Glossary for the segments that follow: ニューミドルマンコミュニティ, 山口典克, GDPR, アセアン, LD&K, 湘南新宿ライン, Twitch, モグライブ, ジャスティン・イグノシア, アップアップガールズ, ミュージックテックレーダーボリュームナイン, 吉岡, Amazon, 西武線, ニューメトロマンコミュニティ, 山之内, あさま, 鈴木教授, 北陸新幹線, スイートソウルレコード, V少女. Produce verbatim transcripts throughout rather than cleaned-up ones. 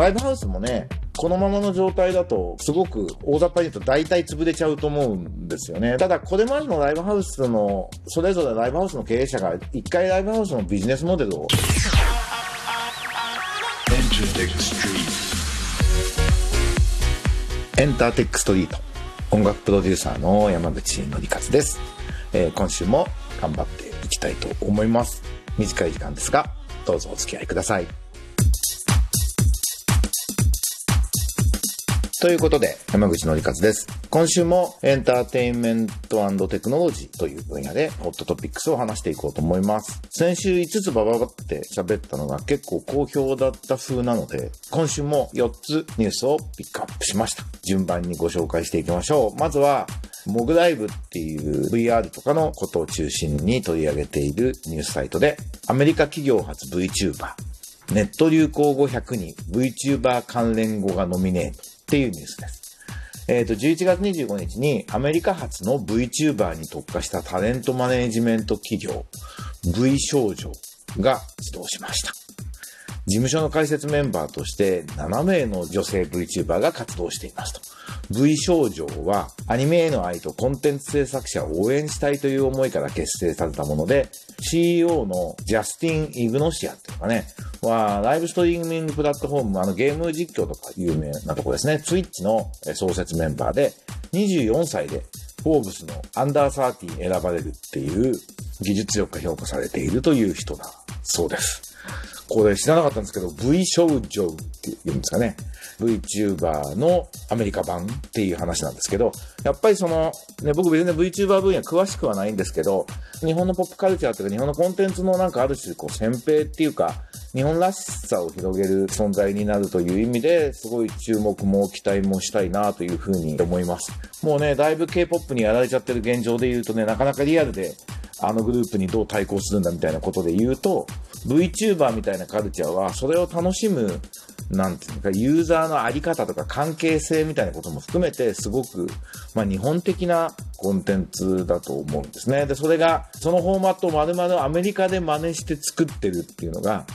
ライブハウスもね、このままの状態だとすごく大雑把に言うと大体潰れちゃうと思うんですよね。ただこれまでのライブハウスのそれぞれライブハウスの経営者が一回ライブハウスのビジネスモデルをエンターテックストリート、音楽プロデューサーの山口典克です。えー、今週も頑張っていきたいと思います。短い時間ですがどうぞお付き合いください。ということで山口典克です。今週もエンターテインメント&テクノロジーという分野でホットトピックスを話していこうと思います。先週いつつバババって喋ったのが結構好評だった風なので、今週もよっつニュースをピックアップしました。順番にご紹介していきましょう。まずはモグライブっていう ブイアール とかのことを中心に取り上げているニュースサイトで、アメリカ企業発 VTuber、 ネット流行語ひゃくに VTuber 関連語がノミネートっていうニュースです。えっと、じゅういちがつにじゅうごにちにアメリカ発の VTuber に特化したタレントマネージメント企業 V少女が始動しました。事務所の開設メンバーとしてななめいの女性 VTuber が活動していますと。V少女はアニメへの愛とコンテンツ制作者を応援したいという思いから結成されたもので、 シーイーオー のジャスティン・イグノシアっていうかね、はライブストリーミングプラットフォーム、あのゲーム実況とか有名なとこですね、 Twitch の創設メンバーで、にじゅうよんさいでフォーブスのアンダーサーティーン選ばれるっていう技術力が評価されているという人だそうです。これ知らなかったんですけど、 V 少女っていうんですかね、 VTuber のアメリカ版っていう話なんですけど、やっぱりその、ね、僕別に VTuber 分野詳しくはないんですけど、日本のポップカルチャーというか日本のコンテンツのなんかある種こう先兵っていうか、日本らしさを広げる存在になるという意味ですごい注目も期待もしたいなというふうに思います。もうね、だいぶ K-ポップ にやられちゃってる現状で言うとね、なかなかリアルであのグループにどう対抗するんだみたいなことで言うと、 VTuber みたいなカルチャーはそれを楽しむなんていうか、ユーザーのあり方とか関係性みたいなことも含めてすごく、まあ、日本的なコンテンツだと思うんですね。でそれがそのフォーマットを丸々アメリカで真似して作ってるっていうのが、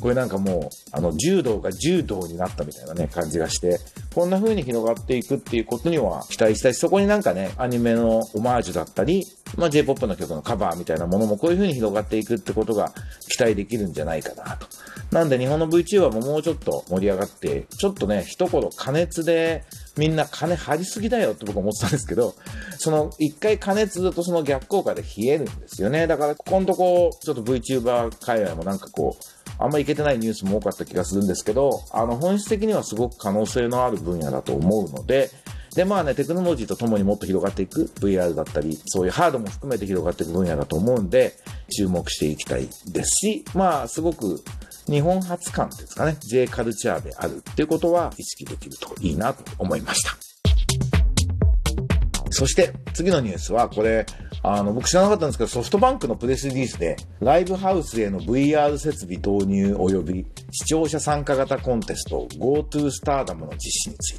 これなんかもうあの柔道が柔道になったみたいなね感じがして、こんな風に広がっていくっていうことには期待したいし、そこになんかねアニメのオマージュだったり、まあ、J-ポップ の曲のカバーみたいなものもこういう風に広がっていくってことが期待できるんじゃないかなと。なんで日本の VTuber ももうちょっと盛り上がって、ちょっとね一頃加熱でみんな金張りすぎだよって僕は思ってたんですけど、その一回加熱だとその逆効果で冷えるんですよね。だからここのとこちょっと VTuber 界隈もなんかこうあんまりいけてないニュースも多かった気がするんですけど、あの本質的にはすごく可能性のある分野だと思うので、でまあね、テクノロジーとともにもっと広がっていく ブイアール だったり、そういうハードも含めて広がっていく分野だと思うんで注目していきたいですし、まあすごく日本発感ですかね、 J カルチャーであるっていうことは意識できるといいなと思いました。そして次のニュースはこれ、あの僕知らなかったんですけど、ソフトバンクのプレスリリースでライブハウスへの ブイアール 設備導入及び視聴者参加型コンテスト GoTo スターダムの実施につい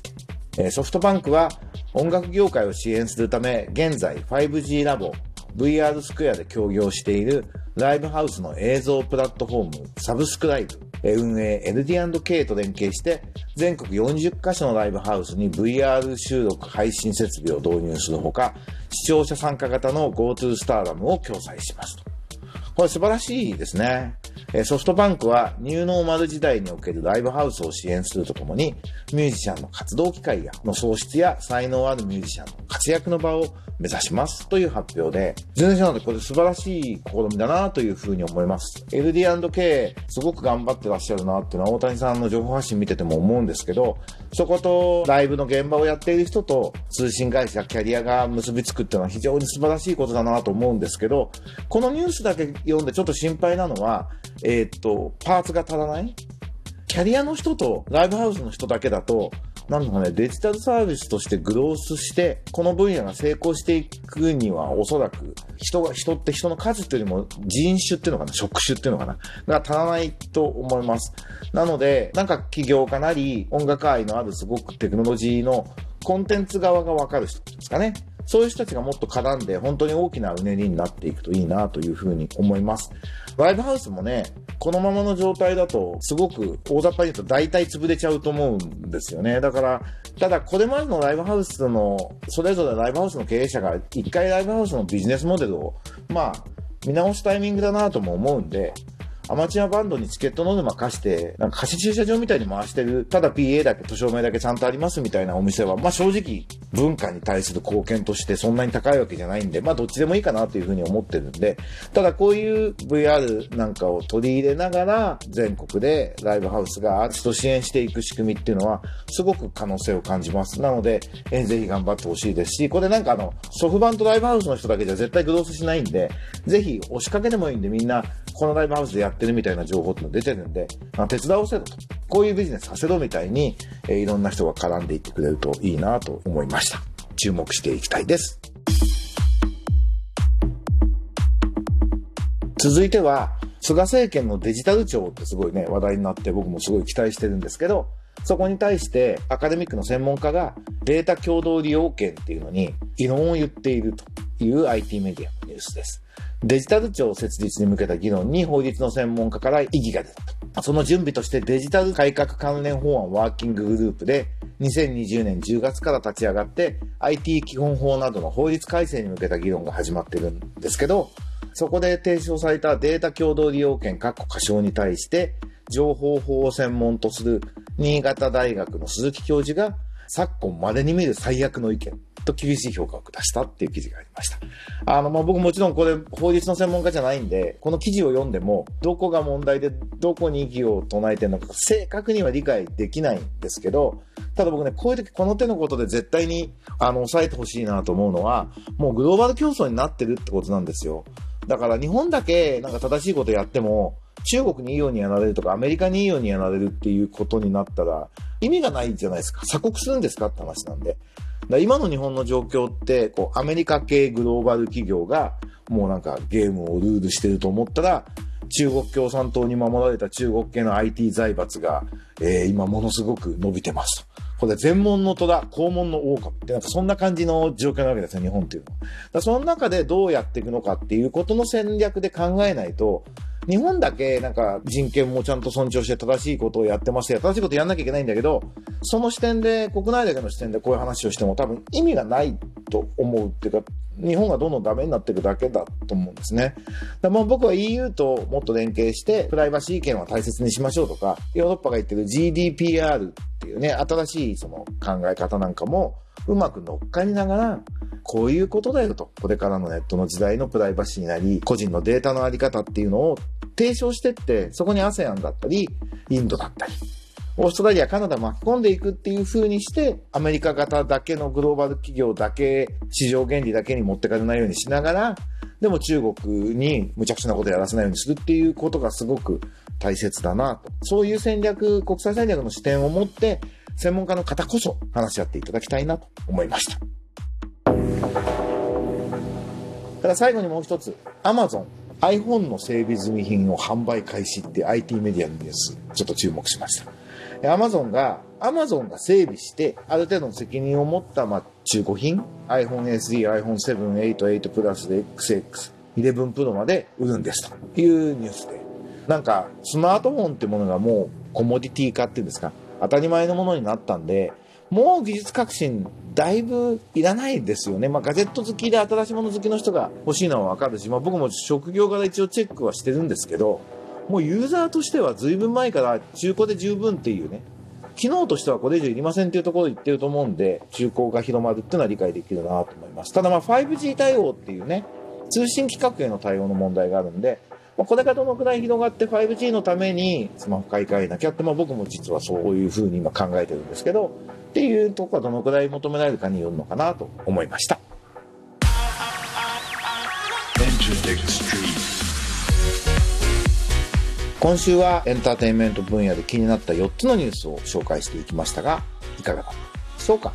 て、ソフトバンクは音楽業界を支援するため現在 ファイブジー ラボ ブイアール スクエアで協業しているライブハウスの映像プラットフォームサブスクライブ運営 エルディーアンドケー と連携して全国よんじゅっかしょのライブハウスに ブイアール 収録配信設備を導入するほか、視聴者参加型の GoTo スターダムを共催しますと。これ素晴らしいですね。ソフトバンクはニューノーマル時代におけるライブハウスを支援するとともに、ミュージシャンの活動機会やの創出や才能あるミュージシャンの活躍の場を目指しますという発表で、全然知らなのでこれ素晴らしい試みだなというふうに思います。 エルディーアンドケー すごく頑張ってらっしゃるなっていうのは大谷さんの情報発信見てても思うんですけど、そことライブの現場をやっている人と通信会社キャリアが結びつくっていうのは非常に素晴らしいことだなと思うんですけど、このニュースだけ読んでちょっと心配なのは、えー、っとパーツが足らない、キャリアの人とライブハウスの人だけだとなんとかね、デジタルサービスとしてグロースしてこの分野が成功していくには、おそらく人が人って人の数というよりも人種っていうのかな、職種っていうのかなが足らないと思います。なのでなんか起業家なり音楽愛のあるすごくテクノロジーのコンテンツ側が分かる人ですかね、そういう人たちがもっと絡んで本当に大きなうねりになっていくといいなというふうに思います。ライブハウスもね、このままの状態だとすごく大雑把に言うと大体潰れちゃうと思うんですよね。だからただこれまでのライブハウスのそれぞれライブハウスの経営者が一回ライブハウスのビジネスモデルをまあ見直すタイミングだなとも思うんで、アマチュアバンドにチケットノルマ貸して、なんか貸し駐車場みたいに回してる、ただ ピーエー だけ、と証明だけちゃんとありますみたいなお店は、まあ正直文化に対する貢献としてそんなに高いわけじゃないんで、まあどっちでもいいかなというふうに思ってるんで、ただこういう ブイアール なんかを取り入れながら、全国でライブハウスがアーティスト支援していく仕組みっていうのは、すごく可能性を感じます。なので、えー、ぜひ頑張ってほしいですし、これなんかあの、ソフバンとライブハウスの人だけじゃ絶対グロースしないんで、ぜひ押しかけでもいいんでみんな、このライブハウスでやってるみたいな情報っての出てるんで、手伝おせろと、こういうビジネスさせろみたいに、えー、いろんな人が絡んでいってくれるといいなと思いました。注目していきたいです。続いては菅政権のデジタル庁ってすごいね話題になって僕もすごい期待してるんですけど、そこに対してアカデミックの専門家がデータ共同利用権っていうのに異論を言っているという アイティー メディアのニュースです。デジタル庁設立に向けた議論に法律の専門家から異議が出た。その準備としてデジタル改革関連法案ワーキンググループでにせんにじゅうねんじゅうがつから立ち上がって アイティー 基本法などの法律改正に向けた議論が始まっているんですけど、そこで提唱されたデータ共同利用権確保過小に対して情報法を専門とする新潟大学の鈴木教授が昨今までに見る最悪の意見と厳しい評価を下したっていう記事がありました。あのまあ僕もちろんこれ法律の専門家じゃないんで、この記事を読んでもどこが問題でどこに異議を唱えてるのか正確には理解できないんですけど、ただ僕ね、こういう時この手のことで絶対にあの抑えてほしいなと思うのは、もうグローバル競争になってるってことなんですよ。だから日本だけなんか正しいことやっても中国にいいようにやられるとかアメリカにいいようにやられるっていうことになったら意味がないじゃないですか。鎖国するんですかって話なんで、だ今の日本の状況ってこうアメリカ系グローバル企業がもうなんかゲームをルールしてると思ったら、中国共産党に守られた中国系の アイティー 財閥が、えー、今ものすごく伸びてますと。これ前門の虎、後門の狼ってなんかそんな感じの状況なわけですよ、日本っていうのは。だその中でどうやっていくのかっていうことの戦略で考えないと、日本だけなんか人権もちゃんと尊重して正しいことをやってまして、正しいことやんなきゃいけないんだけど、その視点で、国内だけの視点でこういう話をしても多分意味がないと思うっていうか、日本がどんどんダメになっていくだけだと思うんですね。だもう僕は イーユー ともっと連携して、プライバシー権は大切にしましょうとか、ヨーロッパが言ってる ジーディーピーアール っていうね、新しいその考え方なんかも、うまく乗っかりながら、こういうことだよと、これからのネットの時代のプライバシーなり個人のデータのあり方っていうのを提唱してって、そこに アセアン だったりインドだったりオーストラリアカナダ巻き込んでいくっていう風にして、アメリカ型だけのグローバル企業だけ市場原理だけに持ってかれないようにしながら、でも中国に無茶苦茶なことやらせないようにするっていうことがすごく大切だなと、そういう戦略、国際戦略の視点を持って専門家の方こそ話し合っていただきたいなと思いました。ただ最後にもう一つ、 Amazon、iPhone の整備済み品を販売開始って アイティー メディアのニュース、ちょっと注目しました。 Amazon が Amazon が整備してある程度の責任を持ったまあ中古品 アイフォンエスイー、アイフォンセブン、エイト、エイトプラス、エックスエックス、イレブンプロまで売るんですというニュースで、なんかスマートフォンってものがもうコモディティ化っていうんですか、当たり前のものになったんで、もう技術革新だいぶいらないですよね。まあガジェット好きで新しいもの好きの人が欲しいのはわかるし、まあ僕も職業から一応チェックはしてるんですけど、もうユーザーとしては随分前から中古で十分っていうね、機能としてはこれ以上いりませんっていうところを言ってると思うんで、中古が広まるっていうのは理解できるなと思います。ただまあ ファイブジー 対応っていうね、通信規格への対応の問題があるんで、これがどのくらい広がって ファイブジー のためにスマホ買い替えなきゃって、まあ、僕も実はそういうふうに今考えてるんですけど、っていうところはどのくらい求められるかによるのかなと思いました。今週はエンターテインメント分野で気になったよっつのニュースを紹介していきましたが、いかがだったでしょうか。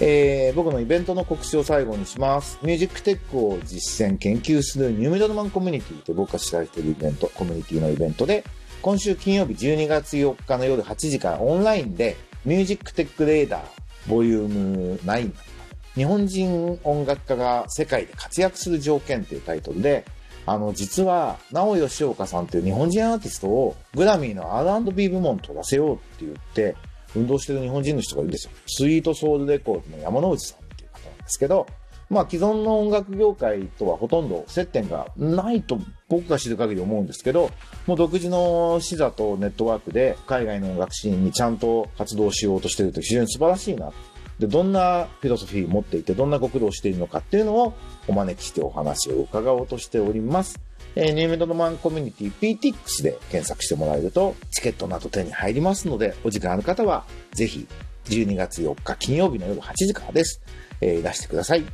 えー、僕のイベントの告知を最後にします。ミュージックテックを実践研究するニューミドルマンコミュニティと僕が主催しているイベント、コミュニティのイベントで、今週金曜日じゅうにがつよっかの夜はちじからオンラインでミュージックテックレーダーボリュームナイン日本人音楽家が世界で活躍する条件っていうタイトルで、あの実は直吉岡さんっていう日本人アーティストをグラミーの アールアンドビー 部門取らせようって言って運動してる日本人の人がいるんですよ。スイートソウルレコードの山之内さんっていう方なんですけど、まあ既存の音楽業界とはほとんど接点がないと僕が知る限り思うんですけど、もう独自の視座とネットワークで海外の音楽シーンにちゃんと活動しようとしてると非常に素晴らしいな。で、どんなフィロソフィー持っていてどんなご苦労しているのかっていうのをお招きしてお話を伺おうとしております。えー、ニューメトロマンコミュニティ ピーティーエックス で検索してもらえるとチケットなど手に入りますので、お時間ある方はぜひじゅうにがつよっか金曜日の夜はちじからです。えー、いらしてください。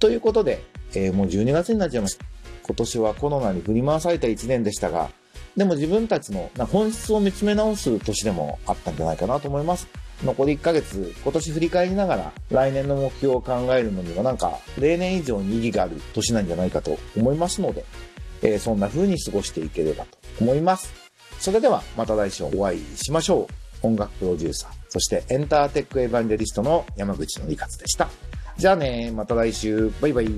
ということで、えー、もうじゅうにがつになっちゃいました。今年はコロナに振り回されたいちねんでしたが、でも自分たちの本質を見つめ直す年でもあったんじゃないかなと思います。残りいっかげつ、今年振り返りながら来年の目標を考えるのにはなんか例年以上に意義がある年なんじゃないかと思いますので、えー、そんな風に過ごしていければと思います。それではまた来週お会いしましょう。音楽プロデューサー、そしてエンターテックエヴァンジェリストの山口のりかつでした。じゃあね、また来週。バイバイ。